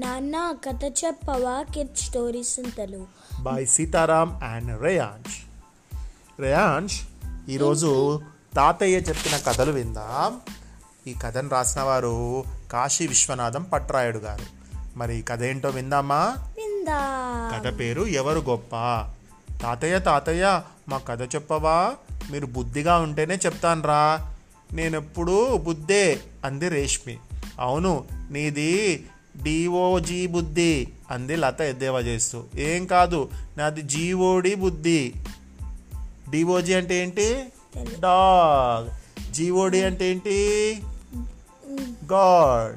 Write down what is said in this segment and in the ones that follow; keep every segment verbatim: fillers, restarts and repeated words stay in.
నాన్న కథ చెప్పవా కిడ్ స్టోరీస్ అంతలు బై సీతారాం అండ్ రేయాంష్. రేయాంష్, ఈరోజు తాతయ్య చెప్పిన కథలు విందాం. ఈ కథను రాసిన వారు కాశీ విశ్వనాథం పట్టరాయుడు గారు. మరి కథ ఏంటో విందామా? విందాం. కథ పేరు ఎవరు గొప్ప. తాతయ్య తాతయ్య మా కథ చెప్పవా, మీరు బుద్ధిగా ఉంటేనే చెప్తాను రా, నేనెప్పుడు బుద్ధే అంది రేష్మి. అవును, నీది డిఓజీ బుద్ధి అంది లత ఎద్దేవా చేస్తూ. ఏం కాదు, నాది జీఓడి బుద్ధి. డిఓజీ అంటే ఏంటి? డాగ్. జీఓడి అంటే ఏంటి? గాడ్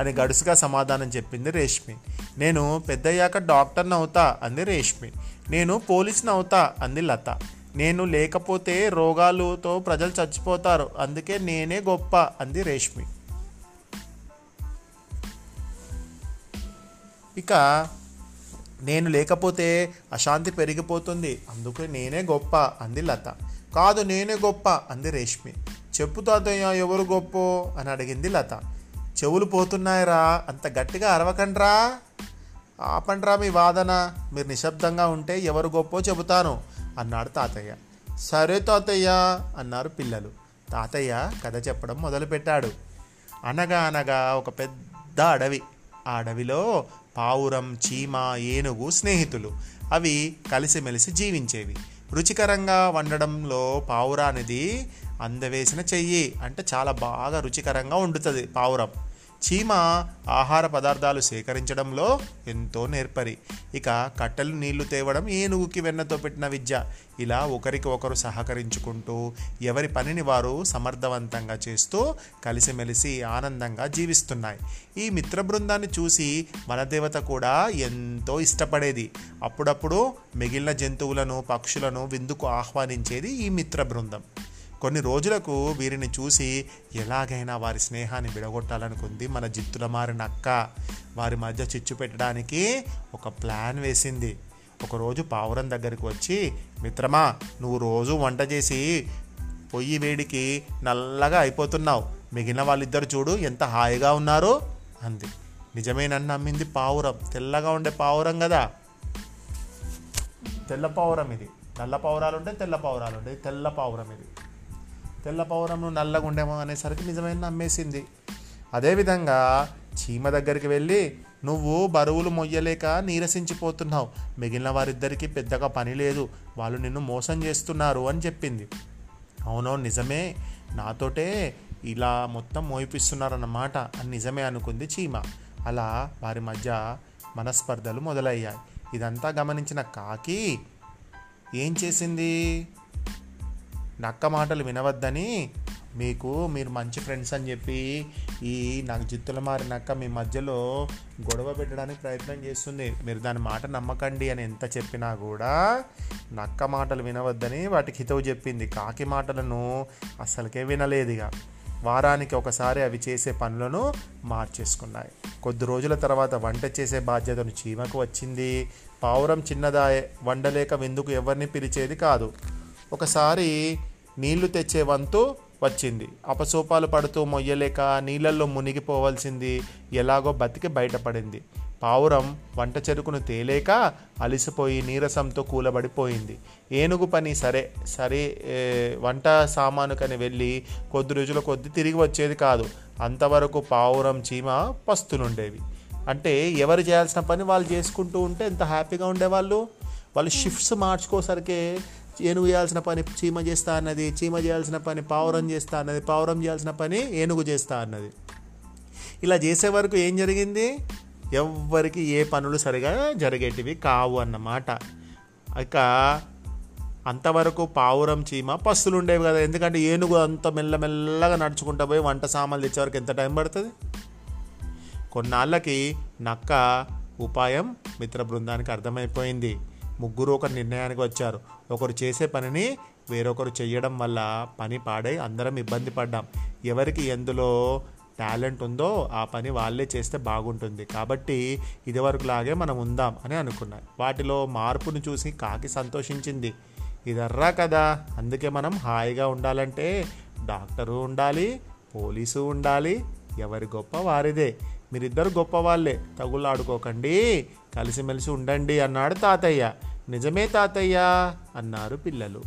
అని గడుసుగా సమాధానం చెప్పింది రేష్మి. నేను పెద్దయ్యాక డాక్టర్ని అవుతా అంది రేష్మి. నేను పోలీసుని అవుతా అంది లత. నేను లేకపోతే రోగాలతో ప్రజలు చచ్చిపోతారు, అందుకే నేనే గొప్ప అంది రేష్మి. ఇక నేను లేకపోతే అశాంతి పెరిగిపోతుంది, అందుకే నేనే గొప్ప అంది లత. కాదు, నేనే గొప్ప అంది రేష్మి. చెప్పు తాతయ్య, ఎవరు గొప్ప అని అడిగింది లత. చెవులు పోతున్నాయిరా, అంత గట్టిగా అరవకండ్రా, ఆపండ్రా మీ వాదన, మీరు నిశ్శబ్దంగా ఉంటే ఎవరు గొప్పో చెబుతాను అన్నాడు తాతయ్య. సరే తాతయ్య అన్నారు పిల్లలు. తాతయ్య కథ చెప్పడం మొదలుపెట్టాడు. అనగా అనగా ఒక పెద్ద అడవి. ఆ అడవిలో పావురం, చీమ, ఏనుగు స్నేహితులు. అవి కలిసిమెలిసి జీవించేవి. రుచికరంగా వండడంలో పావురానిది అందవేసిన చెయ్యి, అంటే చాలా బాగా రుచికరంగా వండుతుంది పావురం. చీమ ఆహార పదార్థాలు సేకరించడంలో ఎంతో నేర్పరి. ఇక కట్టెలు నీళ్లు తేవడం ఏనుగుకి వెన్నతో పెట్టిన విద్య. ఇలా ఒకరికి ఒకరు సహకరించుకుంటూ ఎవరి పనిని వారు సమర్థవంతంగా చేస్తూ కలిసిమెలిసి ఆనందంగా జీవిస్తున్నాయి. ఈ మిత్ర బృందాన్ని చూసి వనదేవత కూడా ఎంతో ఇష్టపడేది. అప్పుడప్పుడు మిగిలిన జంతువులను, పక్షులను విందుకు ఆహ్వానించేది ఈ మిత్ర బృందం. కొన్ని రోజులకు వీరిని చూసి ఎలాగైనా వారి స్నేహాన్ని విడగొట్టాలనుకుంది మన జిత్తుల మారిన అక్క. వారి మధ్య చిచ్చు పెట్టడానికి ఒక ప్లాన్ వేసింది. ఒకరోజు పావురం దగ్గరికి వచ్చి, మిత్రమా, నువ్వు రోజు వంట చేసి పొయ్యి వేడికి నల్లగా అయిపోతున్నావు, మిగిలిన వాళ్ళిద్దరు చూడు ఎంత హాయిగా ఉన్నారో అంది. నిజమేనని నమ్మింది పావురం. తెల్లగా ఉండే పావురం కదా, తెల్ల పావురం ఇది. నల్ల పావురాలు ఉంటాయి, తెల్ల పావురాలు ఉంటాయి, తెల్ల పావురం ఇది. తెల్ల పావురం నల్లగా ఉండేమో అనేసరికి నిజమైన నమ్మేసింది. అదేవిధంగా చీమ దగ్గరికి వెళ్ళి, నువ్వు బరువులు మొయ్యలేక నీరసించిపోతున్నావు, మిగిలిన వారిద్దరికీ పెద్దగా పని లేదు, వాళ్ళు నిన్ను మోసం చేస్తున్నారు అని చెప్పింది. అవునో నిజమే, నాతోటే ఇలా మొత్తం మోయిపిస్తున్నారన్నమాట అని నిజమే అనుకుంది చీమ. అలా వారి మధ్య మనస్పర్ధలు మొదలయ్యాయి. ఇదంతా గమనించిన కాకి ఏం చేసింది? నక్క మాటలు వినవద్దని, మీకు మీరు మంచి ఫ్రెండ్స్ అని చెప్పి ఈ నాకు జిత్తుల మారి నక్క మీ మధ్యలో గొడవ పెట్టడానికి ప్రయత్నం చేస్తుంది, మీరు దాని మాట నమ్మకండి అని ఎంత చెప్పినా కూడా నక్క మాటలు వినవద్దని వాటికి హితవు చెప్పింది. కాకి మాటలను అస్సలకే వినలేదుగా. వారానికి ఒకసారి అవి చేసే పనులను మార్చేసుకున్నాయి. కొద్ది రోజుల తర్వాత వంట చేసే బాధ్యతను చీమకు వచ్చింది. పావురం చిన్నదాయే, వండలేక విందుకు ఎవరిని పిలిచేది కాదు. ఒకసారి నీళ్లు తెచ్చే వంతు వచ్చింది. అపసోపాలు పడుతూ మొయ్యలేక నీళ్ళల్లో మునిగిపోవలసింది ఎలాగో బతికి బయటపడింది. పావురం వంట చెరుకును తేలేక అలిసిపోయి నీరసంతో కూలబడిపోయింది. ఏనుగు పని సరే సరే వంట సామానుకని వెళ్ళి కొద్ది రోజుల కొద్ది తిరిగి వచ్చేది కాదు. అంతవరకు పావురం, చీమ పస్తులుండేవి. అంటే ఎవరు చేయాల్సిన పని వాళ్ళు చేసుకుంటూ ఉంటే ఎంత హ్యాపీగా ఉండేవాళ్ళు. వాళ్ళు షిఫ్ట్స్ మార్చుకోసరికే ఏనుగు చేయాల్సిన పని చీమ చేస్తా అన్నది, చీమ చేయాల్సిన పని పావురం చేస్తా అన్నది, పావురం చేయాల్సిన పని ఏనుగు చేస్తా అన్నది. ఇలా చేసే వరకు ఏం జరిగింది? ఎవ్వరికి ఏ పనులు సరిగా జరిగేటివి కావు అన్నమాట. ఇక అంతవరకు పావురం, చీమ పస్తులు ఉండేవి కదా. ఎందుకంటే ఏనుగు అంత మెల్లమెల్లగా నడుచుకుంటూ పోయి వంట సామాన్లు తెచ్చేవరకు ఎంత టైం పడుతుంది? కొన్నాళ్ళకి నక్క ఉపాయం మిత్ర బృందానికి అర్థమైపోయింది. ముగ్గురు ఒక నిర్ణయానికి వచ్చారు. ఒకరు చేసే పనిని వేరొకరు చేయడం వల్ల పని పాడై అందరం ఇబ్బంది పడ్డాం. ఎవరికి ఎందులో టాలెంట్ ఉందో ఆ పని వాళ్ళే చేస్తే బాగుంటుంది, కాబట్టి ఇదివరకులాగే మనం ఉందాం అని అనుకున్నారు. వాటిలో మార్పును చూసి కాకి సంతోషించింది. ఇదర్రా కదా, అందుకే మనం హాయిగా ఉండాలంటే డాక్టరు ఉండాలి, పోలీసు ఉండాలి, ఎవరి గొప్ప వారిదే. మీరిద్దరు గొప్పవాళ్లే, తగులాడుకోకండి, కలిసిమెలిసి ఉండండి అన్నాడు తాతయ్య. నిజమే తాతయ్య అన్నారు పిల్లలు.